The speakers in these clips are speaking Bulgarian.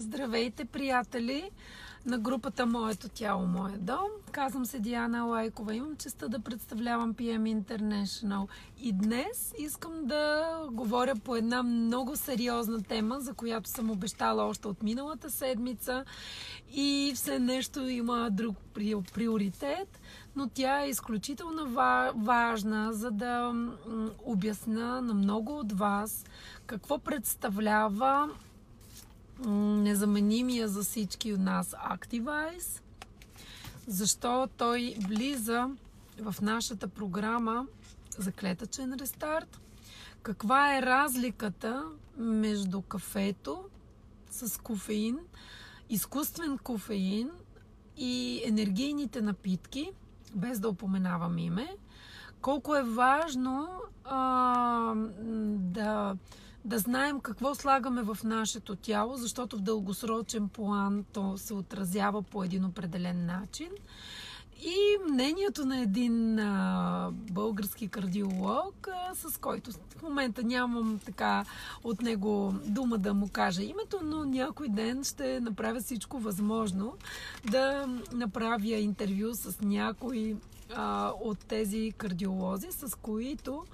Здравейте, приятели на групата Моето тяло, моят дом. Казвам се Диана Лайкова. Имам честта да представлявам PM International. И днес искам да говоря по една много сериозна тема, за която съм обещала още от миналата седмица. И все нещо има друг приоритет, но тя е изключително важна, за да обясня на много от вас какво представлява незаменимия за всички от нас Activize, защо той влиза в нашата програма за клетъчен рестарт, каква е разликата между кафето с кофеин, изкуствен кофеин и енергийните напитки, без да упоменавам име, колко е важно да знаем какво слагаме в нашето тяло, защото в дългосрочен план то се отразява по един определен начин. И мнението на един български кардиолог, с който в момента нямам така от него дума да му кажа името, но някой ден ще направя всичко възможно да направя интервю с някой от тези кардиолози, с които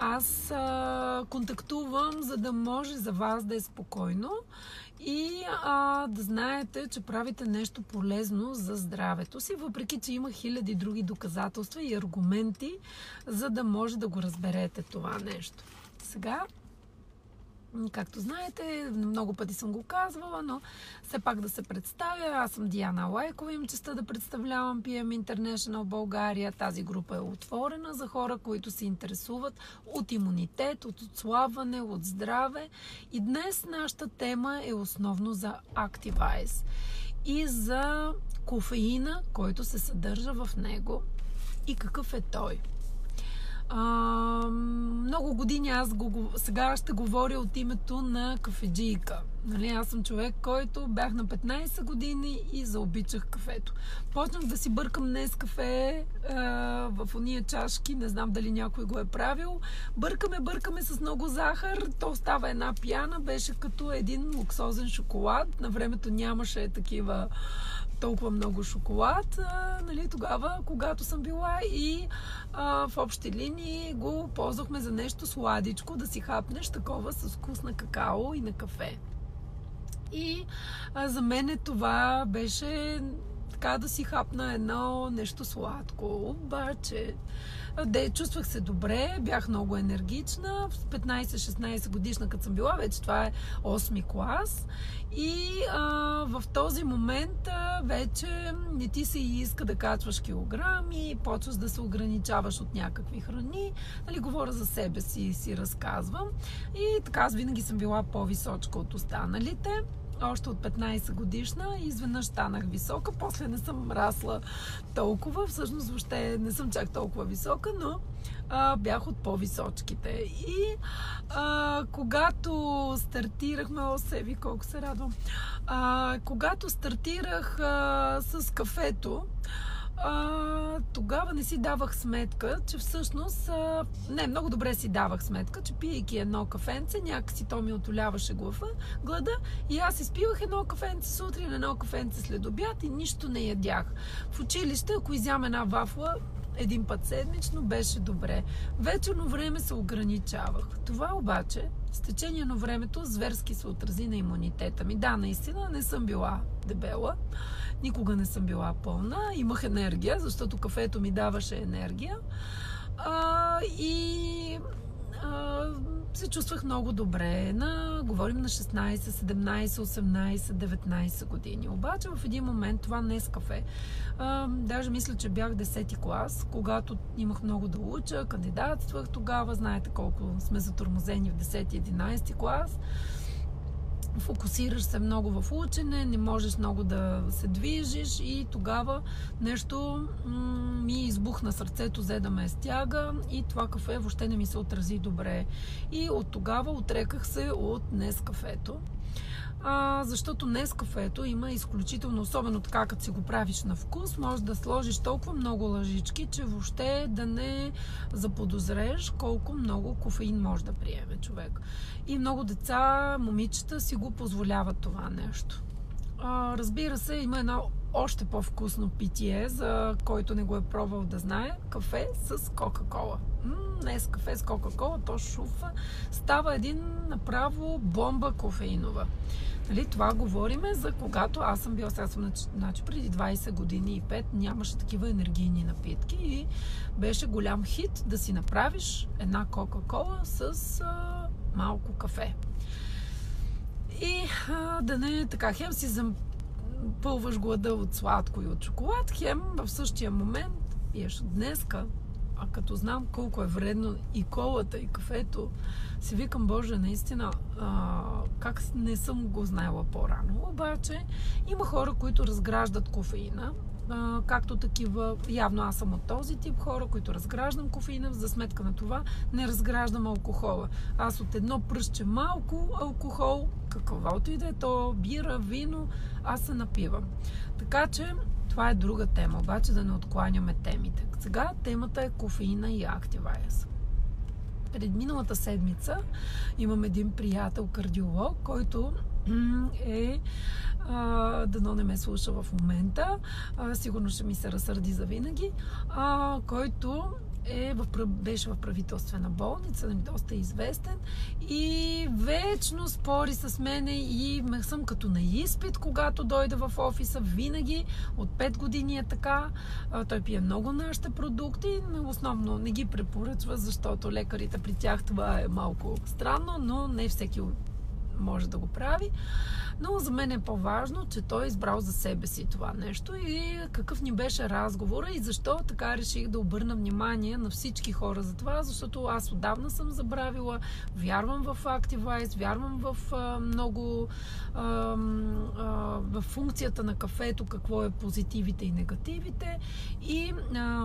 аз контактувам, за да може за вас да е спокойно и да знаете, че правите нещо полезно за здравето си, въпреки че има хиляди други доказателства и аргументи, за да може да го разберете това нещо. Сега, както знаете, много пъти съм го казвала, но все пак да се представя. Аз съм Диана Лайкова, имам честта да представлявам PM International България. Тази група е отворена за хора, които се интересуват от имунитет, от отслабване, от здраве. И днес нашата тема е основно за Activize и за кофеина, който се съдържа в него и какъв е той. Много години сега ще говоря от името на кафеджийка. Нали? Аз съм човек, който бях на 15 години и заобичах кафето. Почнах да си бъркам днес кафе в ония чашки, не знам дали някой го е правил. Бъркаме с много захар, то става една пяна, беше като един луксозен шоколад. На времето нямаше такива толкова много шоколад, нали, тогава, когато съм била и в общи линии го ползвахме за нещо сладичко, да си хапнеш такова с вкус на какао и на кафе. И за мен това беше така да си хапна едно нещо сладко, обаче чувствах се добре, бях много енергична. В 15-16 годишна, като съм била, вече това е 8-ми клас. И в този момент вече не ти се иска да качваш килограми, почваш да се ограничаваш от някакви храни. Нали, говоря за себе си, си разказвам. И така, аз винаги съм била по-височка от останалите. Още от 15 годишна изведнъж станах висока, после не съм расла толкова, всъщност въобще не съм чак толкова висока, но бях от по-височките. И когато стартирахме, себе колко се радвам, когато стартирах с кафето, тогава не си давах сметка, че всъщност... много добре си давах сметка, че пиейки едно кафенце, някакси то ми отоляваше глада и аз изпивах едно кафенце сутрин, едно кафенце след обяд и нищо не ядях. В училище, ако изям една вафла един път седмично, беше добре. Вечерно време се ограничавах. Това обаче, с течение на времето, зверски се отрази на имунитета ми. Да, наистина не съм била дебела, никога не съм била пълна, имах енергия, защото кафето ми даваше енергия се чувствах много добре. Говорим на 16, 17, 18, 19 години. Обаче в един момент това не е с кафе. Даже мисля, че бях 10-ти клас, когато имах много да уча, кандидатствах тогава. Знаете колко сме затормозени в 10-11 клас. Фокусираш се много в учене, не можеш много да се движиш и тогава нещо ми избухна сърцето, взе да ме стяга и това кафе въобще не ми се отрази добре. И от тогава отреках се от нескафето. защото нескафето има изключително, особено така като си го правиш на вкус, може да сложиш толкова много лъжички, че въобще да не заподозреш колко много кофеин може да приеме човек. И много деца, момичета си го позволяват това нещо. Разбира се, има едно още по-вкусно питие, за който не го е пробвал да знае, кафе с Кока-Кола. Днес кафе с Кока-Кола, то шуфа, става един направо бомба кофеинова. Нали, това говориме за когато аз съм била, сега съм, значи, преди 20 години и 5 нямаше такива енергийни напитки и беше голям хит да си направиш една Кока-Кола с малко кафе. И да не е така, хем си запълваш глада от сладко и от шоколад, хем в същия момент еш. Днеска, а като знам колко е вредно и колата, и кафето, си викам, Боже, наистина, как не съм го знаела по-рано. Обаче има хора, които разграждат кофеина, както такива, явно аз съм от този тип хора, които разграждам кофеина, за сметка на това не разграждам алкохола. Аз от едно пръстче малко алкохол, каквото и да е то, бира, вино, аз се напивам. Така че това е друга тема, обаче да не откланяме темите. Сега темата е кофеина и Activize. Пред миналата седмица имам един приятел кардиолог, който е, дано не ме слуша в момента, сигурно ще ми се разсърди завинаги, който беше в правителствена болница, доста известен, и вечно спори с мене и съм като на изпит, когато дойда в офиса, винаги от 5 години е така. Той пие много нашите продукти, основно не ги препоръчва, защото лекарите при тях това е малко странно, но не всеки може да го прави, но за мен е по-важно, че той е избрал за себе си това нещо и какъв ни беше разговора и защо така реших да обърна внимание на всички хора за това, защото аз отдавна съм забравила, вярвам в Activize, вярвам в много в функцията на кафето, какво е позитивите и негативите и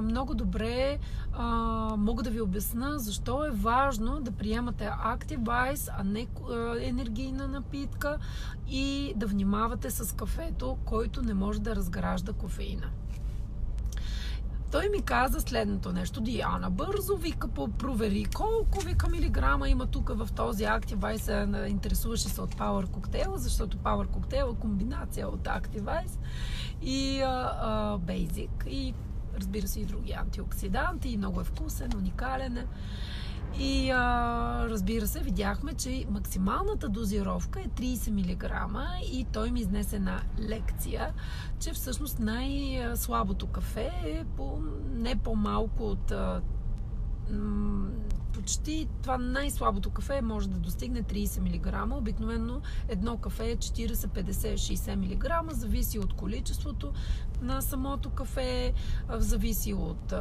много добре мога да ви обясна защо е важно да приемате Activize, а не енергия на напитка и да внимавате с кафето, който не може да разгражда кофеина. Той ми каза следното нещо: Диана, бързо, вика, провери колко, вика, милиграма има тук в този Activize. Интересуваше се от Power Cocktail, защото Power Cocktail е комбинация от Activize и Basic и, разбира се, и други антиоксиданти и много е вкусен, уникален е. И разбира се, видяхме, че максималната дозировка е 30 мг и той ми изнесе една лекция, че всъщност най-слабото кафе е не по-малко от почти това най-слабото кафе може да достигне 30 мг. Обикновено едно кафе е 40, 50, 60 мг. Зависи от количеството на самото кафе, зависи от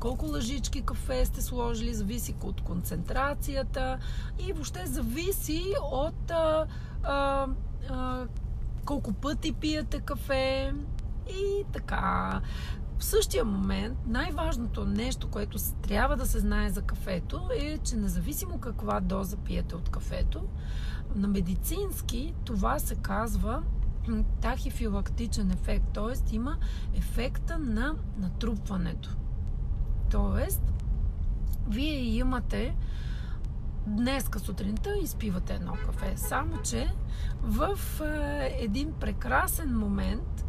колко лъжички кафе сте сложили, зависи от концентрацията и въобще зависи от колко пъти пиете кафе и така. В същия момент най-важното нещо, което трябва да се знае за кафето, е, че независимо каква доза пиете от кафето, на медицински това се казва тахифилактичен ефект, т.е. има ефекта на натрупването. Тоест, вие имате днеска сутринта изпивате едно кафе, само че в един прекрасен момент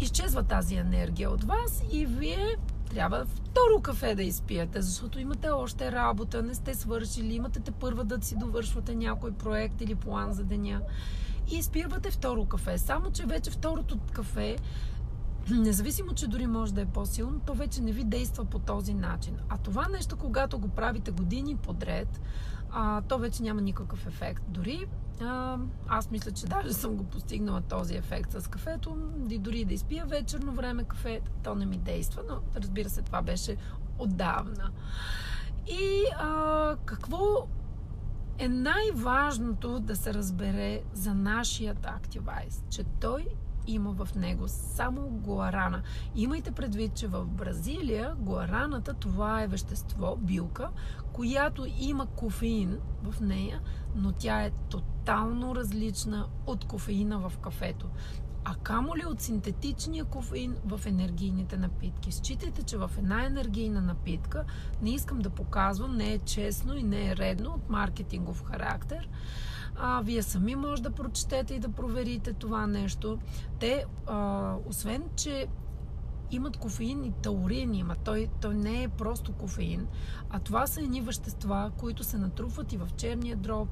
изчезва тази енергия от вас и вие трябва второ кафе да изпиете, защото имате още работа, не сте свършили, имате тепърва да си довършвате някой проект или план за деня и изпивате второ кафе. Само че вече второто кафе, независимо, че дори може да е по-силно, то вече не ви действа по този начин. А това нещо, когато го правите години подред, то вече няма никакъв ефект. Дори аз мисля, че даже съм го постигнала този ефект с кафето. Дори да изпия вечерно време кафе, то не ми действа, но разбира се, това беше отдавна. И какво е най-важното да се разбере за нашият Activize? Че той има в него само гуарана. Имайте предвид, че в Бразилия гуараната, това е вещество, билка, която има кофеин в нея, но тя е тотално тотално различна от кофеина в кафето. А камо ли от синтетичния кофеин в енергийните напитки? Считайте, че в една енергийна напитка, не искам да показвам, не е честно и не е редно от маркетингов характер. Вие сами може да прочетете и да проверите това нещо. Те, освен че имат кофеин и таурин има. Той не е просто кофеин, а това са едни вещества, които се натрупват и в черния дроб,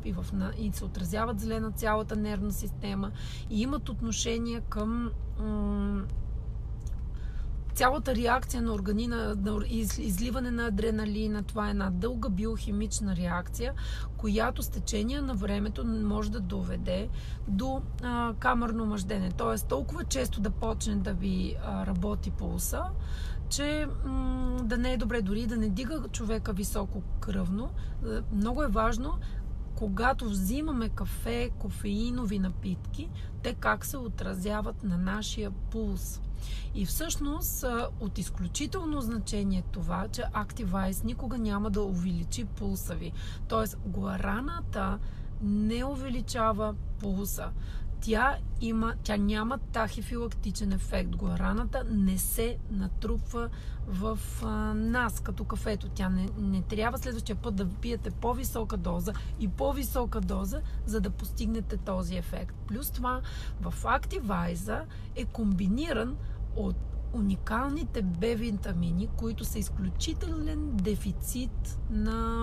и се отразяват зле на цялата нервна система и имат отношение към цялата реакция на органина, изливане на адреналина. Това е една дълга биохимична реакция, която с течение на времето може да доведе до камърно мъждене. Тоест, толкова често да почне да ви работи пулса, че да не е добре, дори да не дига човека високо кръвно. Много е важно, когато взимаме кафе, кофеинови напитки, те как се отразяват на нашия пулс. И всъщност от изключително значение това, че Activize никога няма да увеличи пулса ви. Тоест, гуараната не увеличава пулса. Тя няма тахифилактичен ефект. Гуараната не се натрупва в нас като кафето. Тя не трябва следващия път да пиете по-висока доза и по-висока доза, за да постигнете този ефект. Плюс това, в Activize е комбиниран от уникалните B-витамини, които са изключителен дефицит на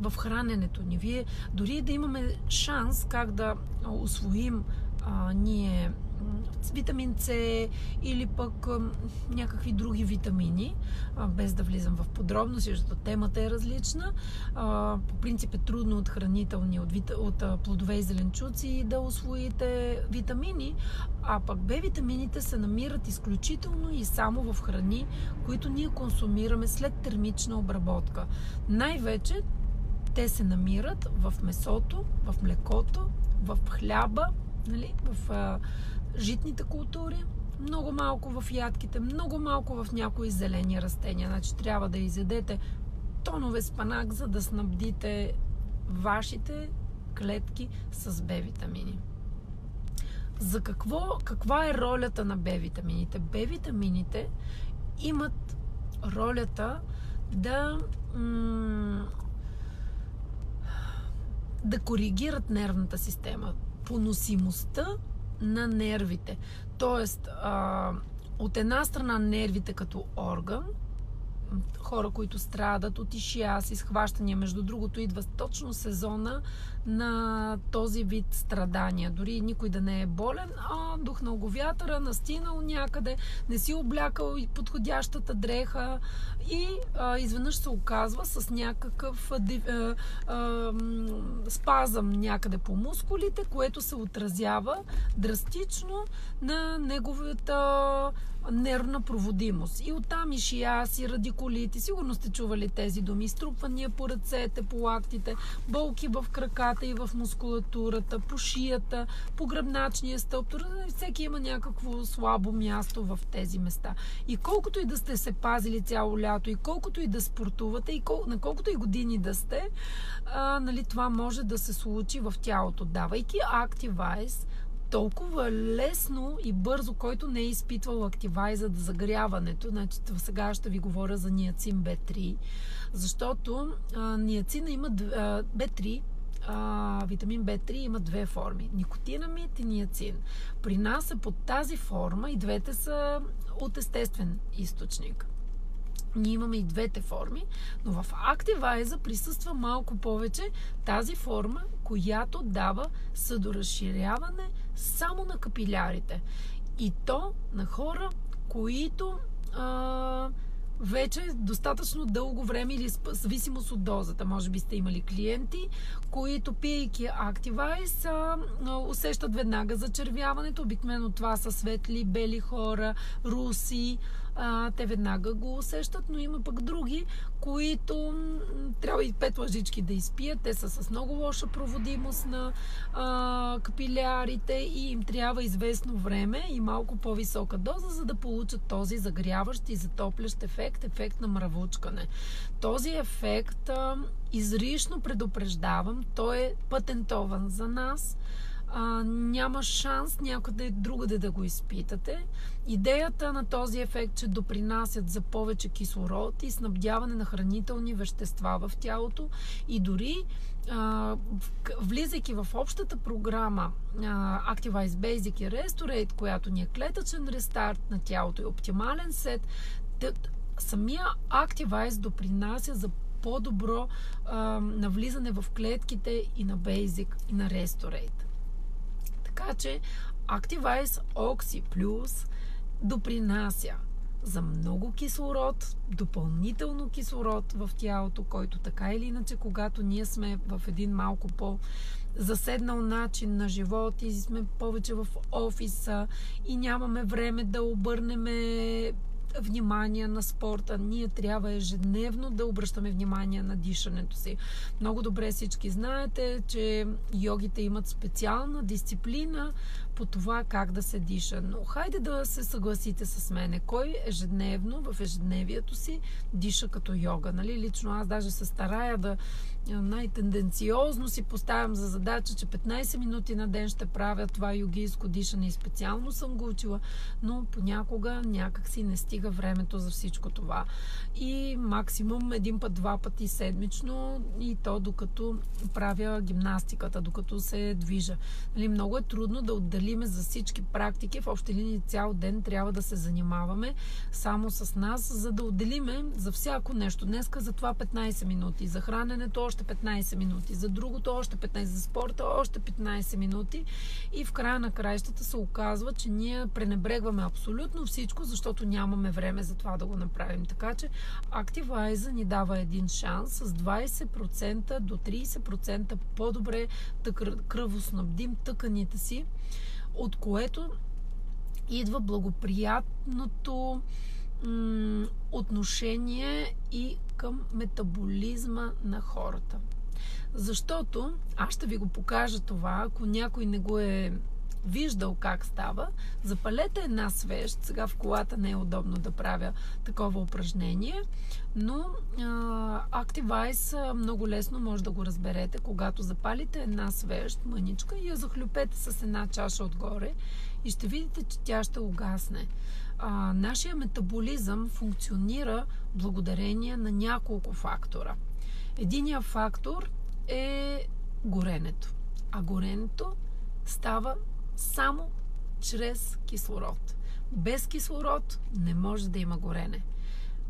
в храненето ни. Вие дори да имаме шанс как да усвоим ние витамин С или пък някакви други витамини, без да влизам в подробности, защото темата е различна. По принцип е трудно от хранителни, от плодове и зеленчуци да освоите витамини, а пък Б-витамините се намират изключително и само в храни, които ние консумираме след термична обработка. Най-вече те се намират в месото, в млекото, в хляба, в житните култури, много малко в ядките, много малко в някои зелени растения. Значи трябва да изядете тонове спанак, за да снабдите вашите клетки с Б-витамини. За каква е ролята на Б-витамините? Б-витамините имат ролята да коригират нервната система, поносимостта на нервите. Тоест, от една страна нервите като орган, хора, които страдат от ишиаси, схващания, между другото, идва точно сезона на този вид страдания. Дори никой да не е болен, духнал го вятъра, настинал някъде, не си облякал подходящата дреха и изведнъж се оказва с някакъв спазъм някъде по мускулите, което се отразява драстично на неговата нервна проводимост. И оттам ишиаси, радиколити, сигурно сте чували тези думи, струпвания по ръцете, по лактите, болки в краката и в мускулатурата, по шията, по гръбначния стълб. Всеки има някакво слабо място в тези места. И колкото и да сте се пазили цяло лято, и колкото и да спортувате, и на колкото и години да сте, това може да се случи в тялото. Давайки Activize толкова лесно и бързо, който не е изпитвал Activize за загряването. Значи, сега ще ви говоря за ниацин B3, защото ниацина има B3, витамин B3 има две форми. Никотинамид и ниацин. При нас е под тази форма и двете са от естествен източник. Ние имаме и двете форми, но в Activize присъства малко повече тази форма, която дава съдоразширяване само на капилярите. И то на хора, които вече достатъчно дълго време или зависимост от дозата. Може би сте имали клиенти, които пиейки Activize усещат веднага зачервяването. Обикновено това са светли, бели хора, руси, те веднага го усещат, но има пък други, които трябва и 5 лъжички да изпият. Те са с много лоша проводимост на капилярите и им трябва известно време и малко по-висока доза, за да получат този загряващ и затоплящ ефект, ефект на мравучкане. Този ефект, изрично предупреждавам, той е патентован за нас. Няма шанс някъде другаде да го изпитате. Идеята на този ефект, че допринасят за повече кислород и снабдяване на хранителни вещества в тялото и дори влизайки в общата програма Activize, Basic и Restorate, която ни е клетъчен рестарт на тялото и оптимален сет, самия Activize допринася за по-добро навлизане в клетките и на Basic, и на Restorate. Така че Activize Oxy Plus допринася за много кислород, допълнително кислород в тялото, който така или иначе, когато ние сме в един малко по-заседнал начин на живот и сме повече в офиса и нямаме време да обърнем внимание на спорта, ние трябва ежедневно да обръщаме внимание на дишането си. Много добре всички знаете, че йогите имат специална дисциплина по това как да се диша. Но хайде да се съгласите с мене. Кой ежедневно, в ежедневието си диша като йога? Нали? Лично аз даже се старая да най-тенденциозно си поставям за задача, че 15 минути на ден ще правя това йогийско дишане и специално съм го учила, но понякога някак си не стига времето за всичко това. И максимум един път, два пъти седмично и то докато правя гимнастиката, докато се движа. Нали, много е трудно да отделиме за всички практики. В общи линии цял ден трябва да се занимаваме само с нас, за да отделиме за всяко нещо. Днеска за това 15 минути, за храненето още 15 минути, за другото още 15, за спорта още 15 минути и в края на краищата се оказва, че ние пренебрегваме абсолютно всичко, защото нямаме време за това да го направим. Така че Activize ни дава един шанс с 20% до 30% по-добре да кръвоснабдим тъканите си, от което идва благоприятното отношение и към метаболизма на хората. Защото, аз ще ви го покажа това, ако някой не го е виждал как става, запалете една свещ. Сега в колата не е удобно да правя такова упражнение, но Activize много лесно може да го разберете, когато запалите една свещ, мъничка, и я захлюпете с една чаша отгоре и ще видите, че тя ще угасне. Нашия метаболизъм функционира благодарение на няколко фактора. Единият фактор е горенето, а горенето става само чрез кислород. Без кислород не може да има горене.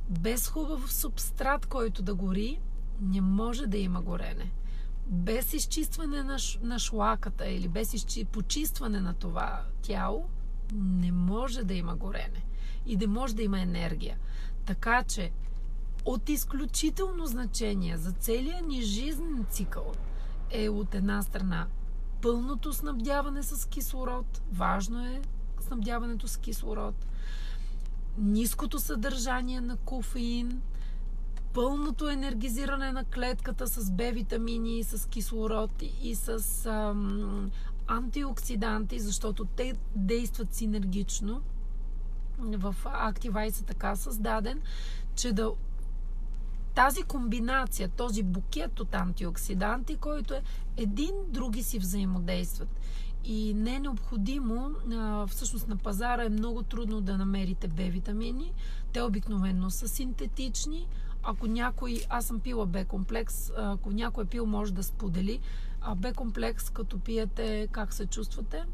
Без хубав субстрат, който да гори, не може да има горене. Без изчистване на шлаката или без почистване на това тяло, не може да има горене. И не може да има енергия. Така че от изключително значение за целия ни жизнен цикъл е от една страна пълното снабдяване с кислород, важно е снабдяването с кислород, ниското съдържание на кофеин, пълното енергизиране на клетката с Б-витамини, с кислород и с антиоксиданти, защото те действат синергично. В Activize е така създаден, че да тази комбинация, този букет от антиоксиданти, който е един, други си взаимодействат. И не е необходимо, всъщност на пазара е много трудно да намерите Б-витамини. Те обикновено са синтетични. Ако някой, аз съм пила Б-комплекс, ако някой е пил, може да сподели. А Б-комплекс, като пиете, как се чувствате?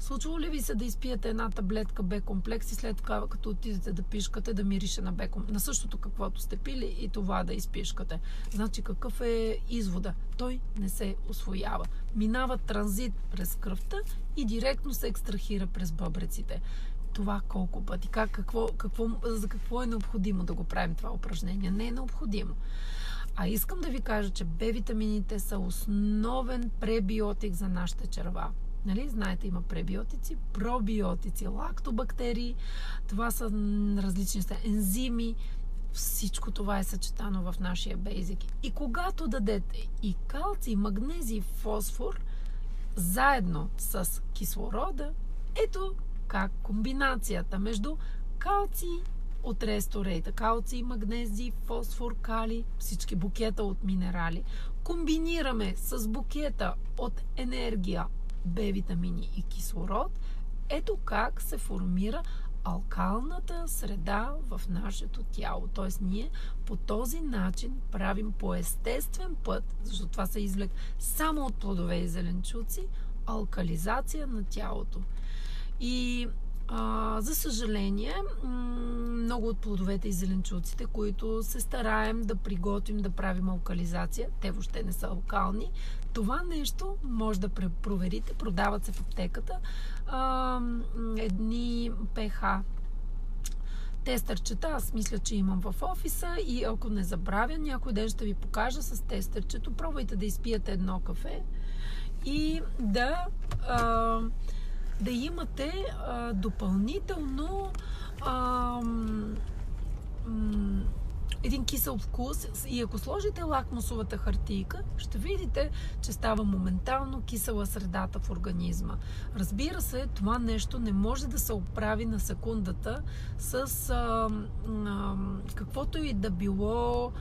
Случвало ли ви се да изпиете една таблетка Б-комплекс и след това, като отидете да пишкате, да мирише на Б-комплекс, на същото каквото сте пили и това да изпишкате? Значи какъв е извода? Той не се освоява. Минава транзит през кръвта и директно се екстрахира през бъбреците. Това колко пъти? За какво е необходимо да го правим това упражнение? Не е необходимо. А искам да ви кажа, че Б-витамините са основен пребиотик за нашите черва. Нали? Знаете, има пребиотици, пробиотици, лактобактерии, това са различни ензими. Всичко това е съчетано в нашия Basic. И когато дадете и калций, магнезий, фосфор, заедно с кислорода, ето как комбинацията между калций от Restorate, калций, магнезий, фосфор, кали, всички букета от минерали, комбинираме с букета от енергия, Б-витамини и кислород, ето как се формира алкалната среда в нашето тяло. Тоест ние по този начин правим по естествен път, защото това се извлек само от плодове и зеленчуци, алкализация на тялото. И за съжаление, много от плодовете и зеленчуците, които се стараем да приготвим, да правим алкализация, те въобще не са алкални. Това нещо може да проверите. Продават се в аптеката едни pH тестърчета. Аз мисля, че имам в офиса и ако не забравя, някой ден ще ви покажа с тестърчето. Пробвайте да изпиете едно кафе и да имате допълнително един кисел вкус, и ако сложите лакмусовата хартийка, ще видите, че става моментално кисела средата в организма. Разбира се, това нещо не може да се оправи на секундата с каквото и да било,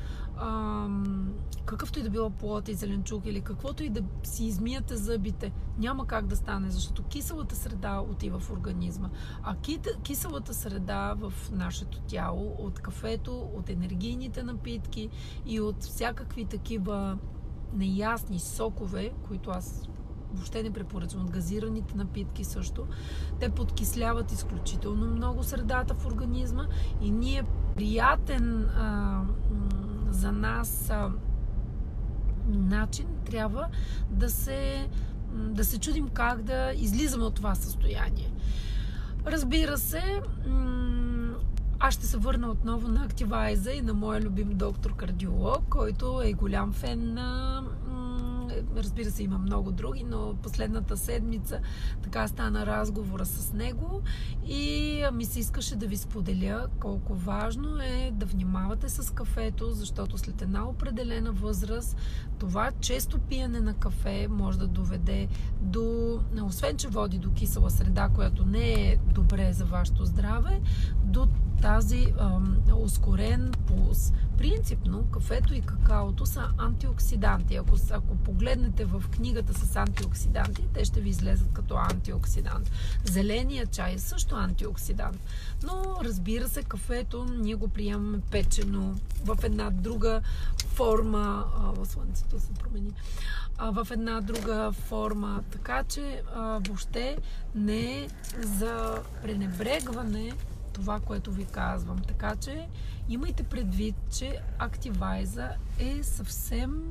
какъвто и да било плод и зеленчук, или каквото и да си измияте зъбите, няма как да стане, защото киселата среда отива в организма. А киселата среда в нашето тяло, от кафето, от енергийните напитки и от всякакви такива неясни сокове, които аз въобще не препоръчвам, от газираните напитки също, те подкисляват изключително много средата в организма и ние приятен за нас начин трябва да се чудим как да излизаме от това състояние. Разбира се, аз ще се върна отново на Activize и на моя любим доктор кардиолог, който е голям фен на... Разбира се, има много други, но последната седмица така стана разговора с него и ми се искаше да ви споделя колко важно е да внимавате с кафето, защото след една определена възраст това често пиене на кафе може да доведе до, освен че води до кисела среда, която не е добре за вашето здраве, до тази ускорен пулс. Принципно, кафето и какаото са антиоксиданти. Ако погледнете в книгата с антиоксиданти, те ще ви излезат като антиоксидант. Зеления чай е също антиоксидант. Но, разбира се, кафето ние го приемаме печено в една друга форма. Слънцето се промени. В една друга форма. Така че, въобще не е за пренебрегване това, което ви казвам. Така че имайте предвид, че Activize е съвсем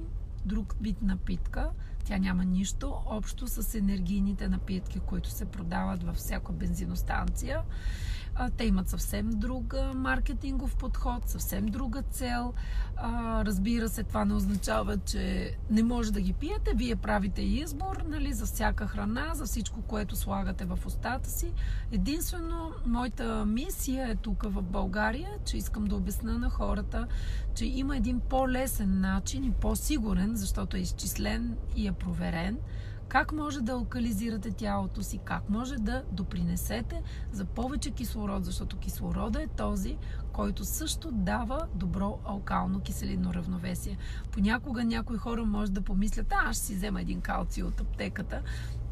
друг вид напитка. Тя няма нищо общо с енергийните напитки, които се продават във всяка бензиностанция. Те имат съвсем друг маркетингов подход, съвсем друга цел. Разбира се, това не означава, че не може да ги пиете. Вие правите избор, нали, за всяка храна, за всичко, което слагате в устата си. Единствено, моята мисия е тук в България, че искам да обясна на хората, че има един по-лесен начин и по-сигурен, защото е изчислен и е проверен, как може да алкализирате тялото си, как може да допринесете за повече кислород, защото кислорода е този, който също дава добро алкално киселинно равновесие. Понякога някои хора може да помислят, аз ще си взема един калций от аптеката,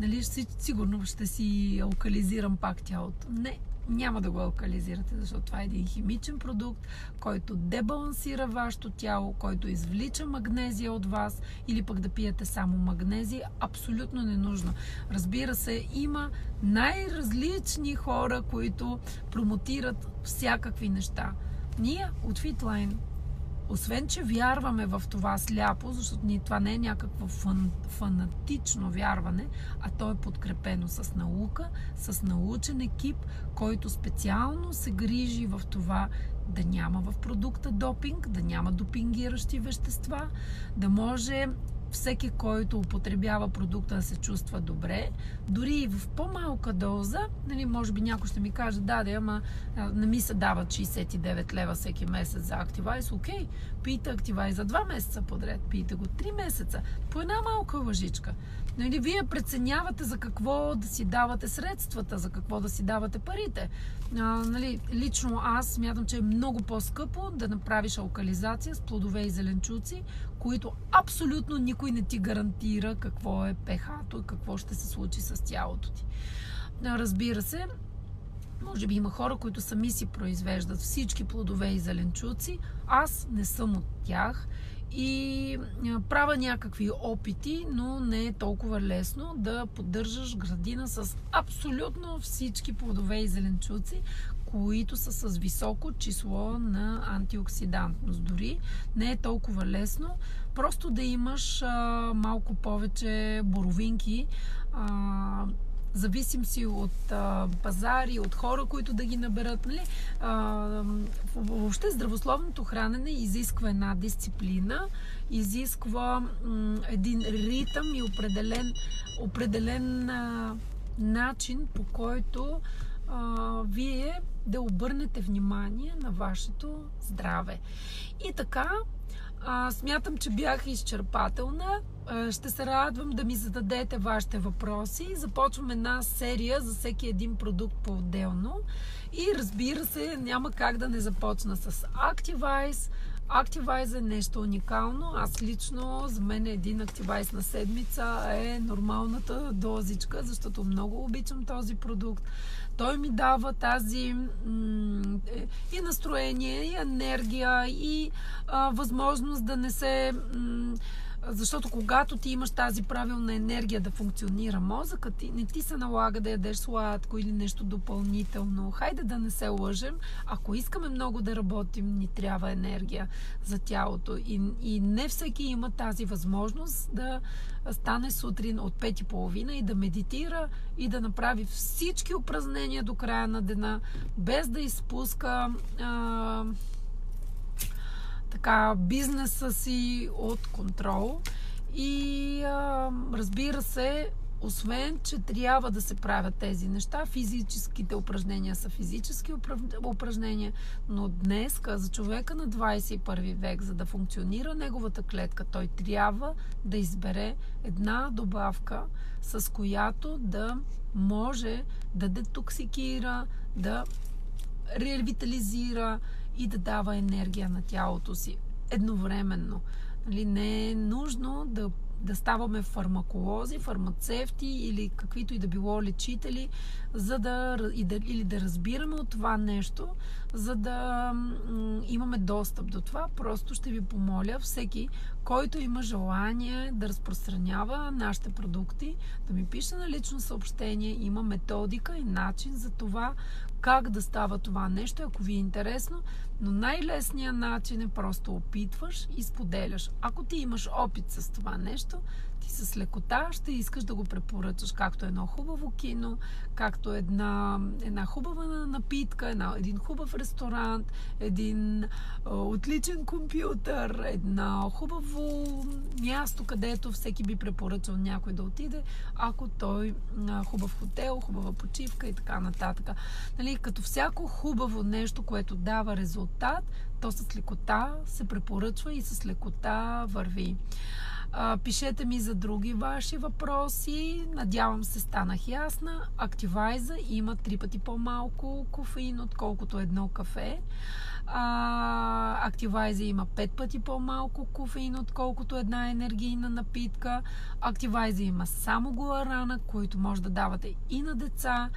нали, сигурно ще си алкализирам пак тялото. Не, няма да го алкализирате, защото това е един химичен продукт, който дебалансира вашето тяло, който извлича магнезия от вас, или пък да пиете само магнезия, абсолютно ненужно. Разбира се, има най-различни хора, които промотират всякакви неща. Ние от FitLine, освен че вярваме в това сляпо, защото това не е някакво фанатично вярване, а то е подкрепено с наука, с научен екип, който специално се грижи в това да няма в продукта допинг, да няма допингиращи вещества, да може всеки, който употребява продукта, да се чувства добре. Дори и в по-малка доза, нали, може би някой ще ми каже, да, ама не ми се дават 69 лева всеки месец за Activize. Окей, пийте Activize за 2 месеца подред, пийте го 3 месеца, по една малка лъжичка. Нали, вие преценявате за какво да си давате средствата, за какво да си давате парите. Нали, лично аз смятам, че е много по-скъпо да направиш алкализация с плодове и зеленчуци, които абсолютно никой не ти гарантира какво е pH-то и какво ще се случи с тялото ти. Разбира се, може би има хора, които сами си произвеждат всички плодове и зеленчуци. Аз не съм от тях и правя някакви опити, но не е толкова лесно да поддържаш градина с абсолютно всички плодове и зеленчуци, които са с високо число на антиоксидантност. Дори не е толкова лесно просто да имаш малко повече боровинки. Зависим си от пазари, от хора, които да ги наберат. Нали? Въобще здравословното хранене изисква една дисциплина, изисква един ритъм и определен начин, по който вие да обърнете внимание на вашето здраве. И така, смятам, че бях изчерпателна. Ще се радвам да ми зададете вашите въпроси. Започвам една серия за всеки един продукт по-отделно. И разбира се, няма как да не започна с Activize. Activize е нещо уникално. Аз лично, за мен един Activize на седмица е нормалната дозичка, защото много обичам този продукт. Той ми дава тази и настроение, и енергия, и възможност да не се... Защото когато ти имаш тази правилна енергия да функционира мозъкът ти, не ти се налага да ядеш сладко или нещо допълнително. Хайде да не се лъжем. Ако искаме много да работим, ни трябва енергия за тялото. И не всеки има тази възможност да стане сутрин от 5:30 и да медитира и да направи всички упражнения до края на дена, без да изпуска... така, бизнеса си от контрол. И разбира се, освен, че трябва да се правят тези неща, физическите упражнения са физически упражнения, но днес за човека на 21 век, за да функционира неговата клетка, той трябва да избере една добавка, с която да може да детоксикира, да ревитализира и да дава енергия на тялото си едновременно. Нали, не е нужно да ставаме фармаколози, фармацевти или каквито и да било лечители, или да разбираме от това нещо, за да имаме достъп до това. Просто ще ви помоля всеки, който има желание да разпространява нашите продукти, да ми пише на лично съобщение. Има методика и начин за това, как да става това нещо, ако ви е интересно. Но най-лесният начин е просто опитваш и споделяш. Ако ти имаш опит с това нещо, ти с лекота ще искаш да го препоръчаш, както едно хубаво кино, както една хубава напитка, един хубав ресторант, един отличен компютър, едно хубаво място, където всеки би препоръчал някой да отиде, ако той хубав хотел, хубава почивка и така нататък. Нали, като всяко хубаво нещо, което дава резултат, то с лекота се препоръчва и с лекота върви. Пишете ми за други ваши въпроси. Надявам се, станах ясна. Activize има 3 пъти по-малко кофеин, отколкото едно кафе. Activize има 5 пъти по-малко кофеин, отколкото една енергийна напитка. Activize има само гуарана, който може да давате и на деца.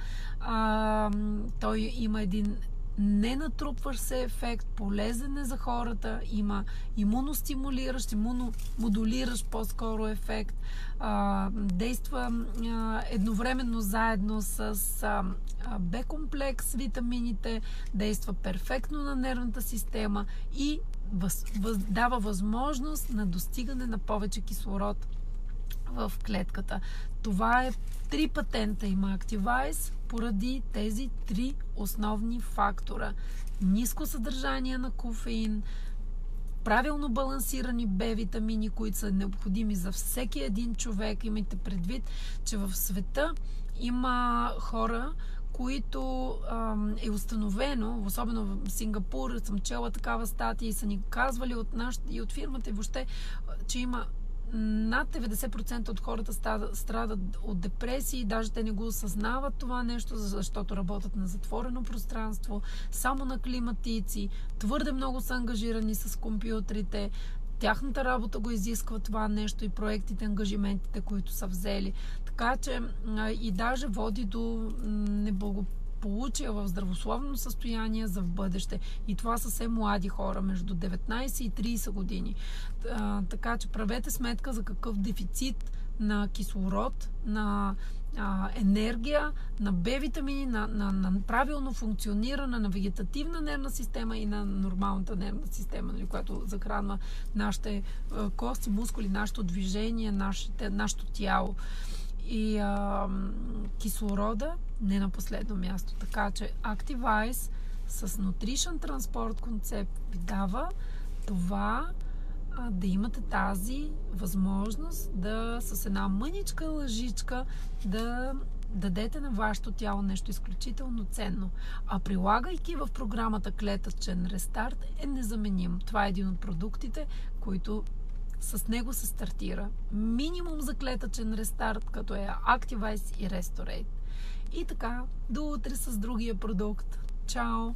Той има един ненатрупващ се ефект, полезен е за хората, има имуностимулиращ, имуномодулиращ по-скоро ефект, действа едновременно заедно с Б-комплекс, витамините, действа перфектно на нервната система и дава възможност на достигане на повече кислород в клетката. Това е 3 патента има Activize поради тези 3 основни фактора. Ниско съдържание на кофеин, правилно балансирани Б витамини, които са необходими за всеки един човек. Имайте предвид, че в света има хора, които е установено, особено в Сингапур, съм чела такава статия и са ни казвали от фирмата и въобще, че има над 90% от хората страдат от депресии, даже те не го осъзнават това нещо, защото работят на затворено пространство, само на климатици, твърде много са ангажирани с компютрите, тяхната работа го изисква това нещо и проектите, ангажиментите, които са взели. Така че и даже води до неблагополучия в здравословно състояние за в бъдеще. И това са все млади хора, между 19 и 30 години. Така че правете сметка за какъв дефицит на кислород, на енергия, на Б-витамини, на правилно функциониране на вегетативна нервна система и на нормалната нервна система, която захранва нашите кости, мускули, нашето движение, нашето тяло. И кислорода не на последно място. Така че Activize с Nutrition Transport концепт ви дава това, да имате тази възможност да с една мъничка лъжичка да дадете на вашето тяло нещо изключително ценно. А прилагайки в програмата клетъчен рестарт е незаменим. Това е един от продуктите, които с него се стартира. Минимум за клетъчен рестарт, като е Activize и Restorate. И така, до утре с другия продукт. Чао!